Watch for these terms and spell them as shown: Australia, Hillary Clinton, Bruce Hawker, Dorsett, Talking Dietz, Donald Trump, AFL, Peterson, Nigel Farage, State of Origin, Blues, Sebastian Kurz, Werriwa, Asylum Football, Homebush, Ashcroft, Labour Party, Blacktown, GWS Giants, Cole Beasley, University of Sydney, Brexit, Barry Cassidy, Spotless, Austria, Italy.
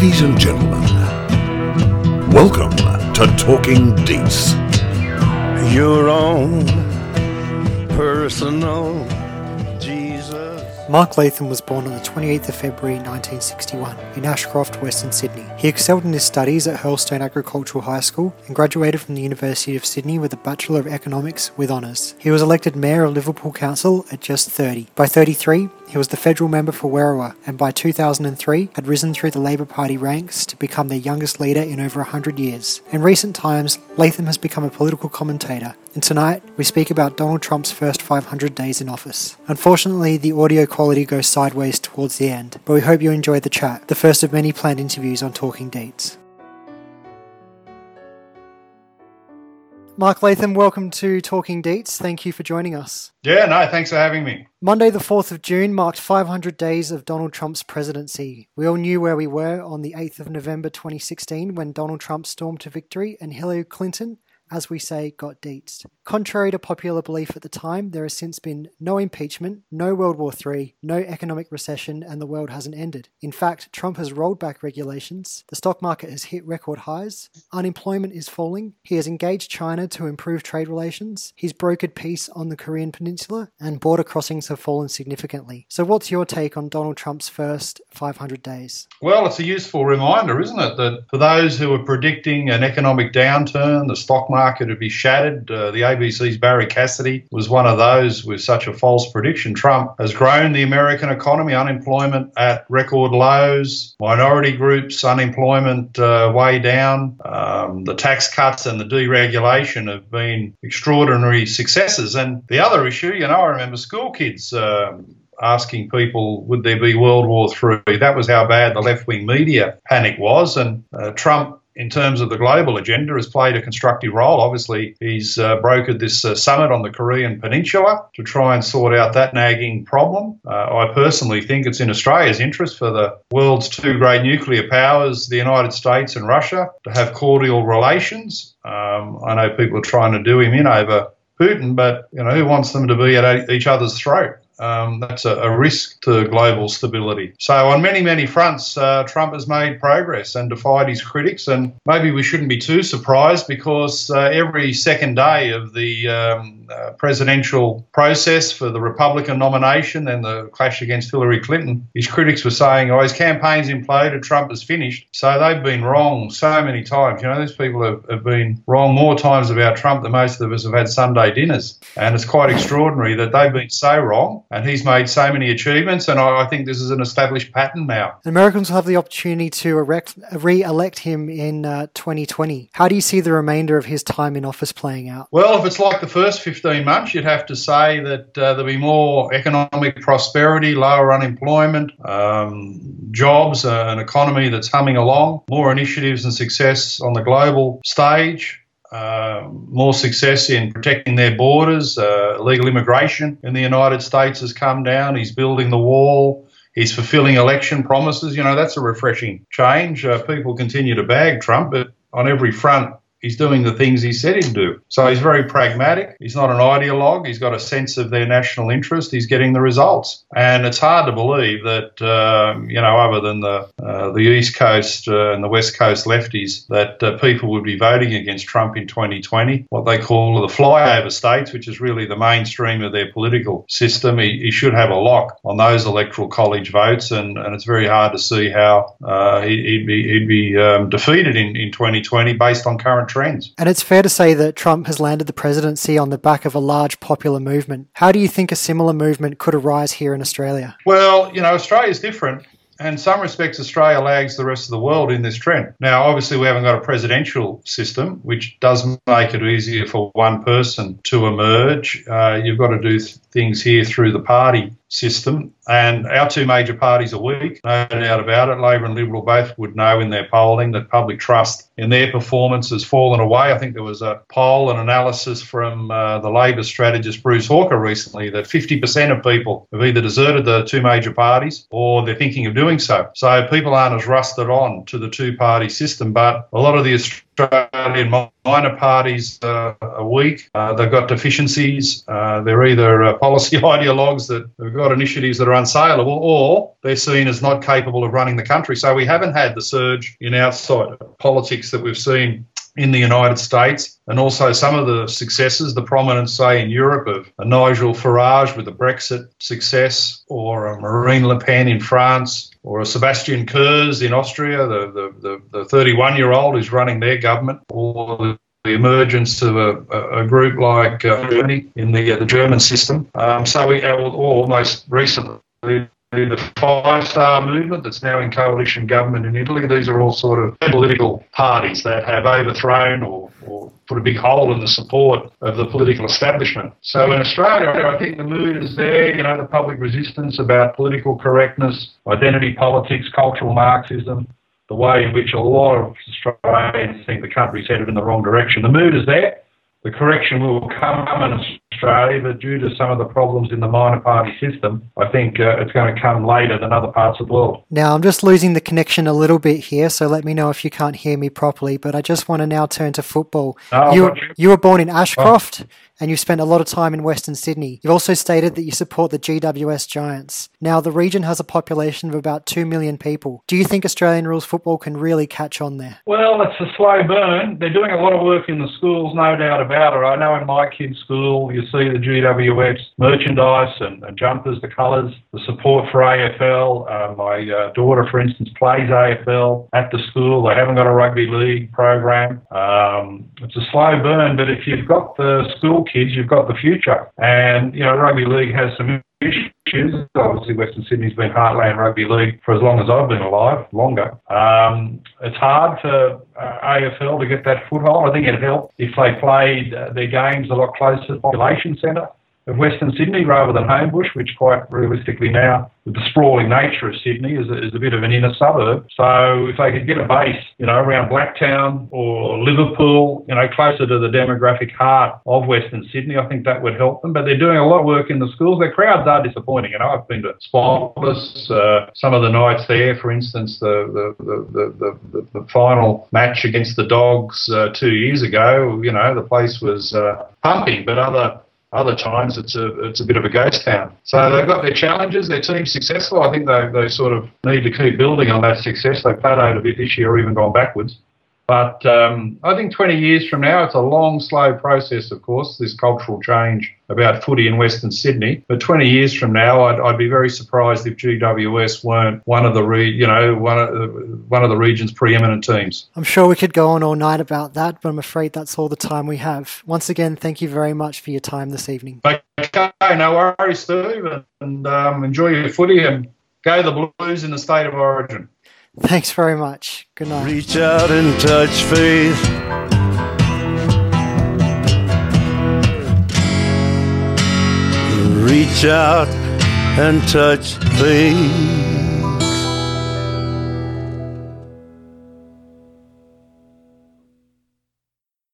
Ladies and gentlemen, welcome to Talking Dietz. Your own personal Jesus. Mark Latham was born on the 28th of February 1961 in Ashcroft, Western Sydney. He excelled in his studies at Hurlstone Agricultural High School and graduated from the University of Sydney with a Bachelor of Economics with honours. He was elected Mayor of Liverpool Council at just 30. By 33, he was the federal member for Werriwa, and by 2003 had risen through the Labour Party ranks to become their youngest leader in over 100 years. In recent times, Latham has become a political commentator, and tonight we speak about Donald Trump's first 500 days in office. Unfortunately, the audio quality goes sideways towards the end, but we hope you enjoyed the chat, the first of many planned interviews on Talking Dietz. Mark Latham, welcome to Talking Dietz. Thank you for joining us. Yeah, no, thanks for having me. Monday the 4th of June marked 500 days of Donald Trump's presidency. We all knew where we were on the 8th of November 2016 when Donald Trump stormed to victory and Hillary Clinton, as we say, got deets. Contrary to popular belief at the time, there has since been no impeachment, no World War III, no economic recession, and the world hasn't ended. In fact, Trump has rolled back regulations, the stock market has hit record highs, unemployment is falling, he has engaged China to improve trade relations, he's brokered peace on the Korean Peninsula, and border crossings have fallen significantly. So what's your take on Donald Trump's first 500 days? Well, it's a useful reminder, isn't it, that for those who are predicting an economic downturn, the stock market would be shattered, the ABC's Barry Cassidy was one of those with such a false prediction. Trump has grown the American economy, unemployment at record lows, minority groups, unemployment way down. The tax cuts and the deregulation have been extraordinary successes. And the other issue, you know, I remember school kids asking people, would there be World War III? That was how bad the left-wing media panic was. And Trump, in terms of the global agenda, has played a constructive role. Obviously, he's brokered this summit on the Korean Peninsula to try and sort out that nagging problem. I personally think it's in Australia's interest for the world's two great nuclear powers, the United States and Russia, to have cordial relations. I know people are trying to do him in over Putin, but you know, who wants them to be at each other's throat? That's a risk to global stability. So on many, many fronts, Trump has made progress and defied his critics. And maybe we shouldn't be too surprised because every second day of the presidential process for the Republican nomination and the clash against Hillary Clinton, his critics were saying, oh, his campaign's imploded, Trump is finished. So they've been wrong so many times. You know, these people have been wrong more times about Trump than most of us have had Sunday dinners. And it's quite extraordinary that they've been so wrong and he's made so many achievements. And I think this is an established pattern now. Americans will have the opportunity to re-elect him in 2020. How do you see the remainder of his time in office playing out? Well, if it's like the first 15 months, you'd have to say that there'll be more economic prosperity, lower unemployment, jobs, an economy that's humming along, more initiatives and success on the global stage, more success in protecting their borders, illegal immigration in the United States has come down, he's building the wall. He's fulfilling election promises. You know, that's a refreshing change. People continue to bag Trump, but on every front, he's doing the things he said he'd do. So he's very pragmatic. He's not an ideologue. He's got a sense of their national interest. He's getting the results. And it's hard to believe that, you know, other than the East Coast and the West Coast lefties, that people would be voting against Trump in 2020, what they call the flyover states, which is really the mainstream of their political system. He should have a lock on those electoral college votes, and it's very hard to see how he'd be defeated in 2020 based on current trends. And it's fair to say that Trump has landed the presidency on the back of a large popular movement. How do you think a similar movement could arise here in Australia? Well, you know, Australia's different. In some respects, Australia lags the rest of the world in this trend. Now, obviously, we haven't got a presidential system, which does make it easier for one person to emerge. You've got to do things here through the party system. And our two major parties are weak, no doubt about it. Labor and Liberal both would know in their polling that public trust in their performance has fallen away. I think there was a poll and analysis from the Labor strategist Bruce Hawker recently that 50% of people have either deserted the two major parties or they're thinking of doing so. So people aren't as rusted on to the two-party system, but a lot of the Australian minor parties are weak. They've got deficiencies. They're either policy ideologues that have got initiatives that are unsaleable, or they're seen as not capable of running the country. So we haven't had the surge in outside politics that we've seen in the United States, and also some of the successes, the prominence, say, in Europe of a Nigel Farage with the Brexit success, or a Marine Le Pen in France, or a Sebastian Kurz in Austria, the 31-year-old who's running their government, or the emergence of a group like Germany in the German system. So we almost recently, the 5-Star Movement that's now in coalition government in Italy. These are all sort of political parties that have overthrown or put a big hole in the support of the political establishment. So in Australia, I think the mood is there, you know, the public resistance about political correctness, identity politics, cultural Marxism, the way in which a lot of Australians think the country's headed in the wrong direction. The mood is there. The correction will come in Australia, but due to some of the problems in the minor party system, I think it's going to come later than other parts of the world. Now, I'm just losing the connection a little bit here, so let me know if you can't hear me properly, but I just want to now turn to football. Oh, you were born in Ashcroft, and you've spent a lot of time in Western Sydney. You've also stated that you support the GWS Giants. Now, the region has a population of about 2 million people. Do you think Australian rules football can really catch on there? Well, it's a slow burn. They're doing a lot of work in the schools, no doubt about it. I know in my kids' school, you see the GWS merchandise and jumpers, the colours, the support for AFL. My daughter, for instance, plays AFL at the school. They haven't got a rugby league program. It's a slow burn, but if you've got the school kids, you've got the future. And, you know, rugby league has some issues. Obviously, Western Sydney's been heartland rugby league for as long as I've been alive, longer. It's hard for AFL to get that foothold. I think it'd help if they played their games a lot closer to the population centre of Western Sydney rather than Homebush, which quite realistically now, with the sprawling nature of Sydney, is a bit of an inner suburb. So if they could get a base, you know, around Blacktown or Liverpool, you know, closer to the demographic heart of Western Sydney, I think that would help them. But they're doing a lot of work in the schools. Their crowds are disappointing. You know, I've been to Spotless some of the nights there, for instance, the final match against the Dogs 2 years ago, you know, the place was pumping, but Other times it's a bit of a ghost town. So they've got their challenges, their team's successful. I think they sort of need to keep building on that success. They've plateaued a bit this year or even gone backwards. But I think 20 years from now, it's a long, slow process, of course, this cultural change about footy in Western Sydney. But 20 years from now, I'd be very surprised if GWS weren't one of the region's preeminent teams. I'm sure we could go on all night about that, but I'm afraid that's all the time we have. Once again, thank you very much for your time this evening. Okay, no worries, Steve, and enjoy your footy and go the Blues in the State of Origin. Thanks very much. Good night. Reach out and touch faith. Reach out and touch faith.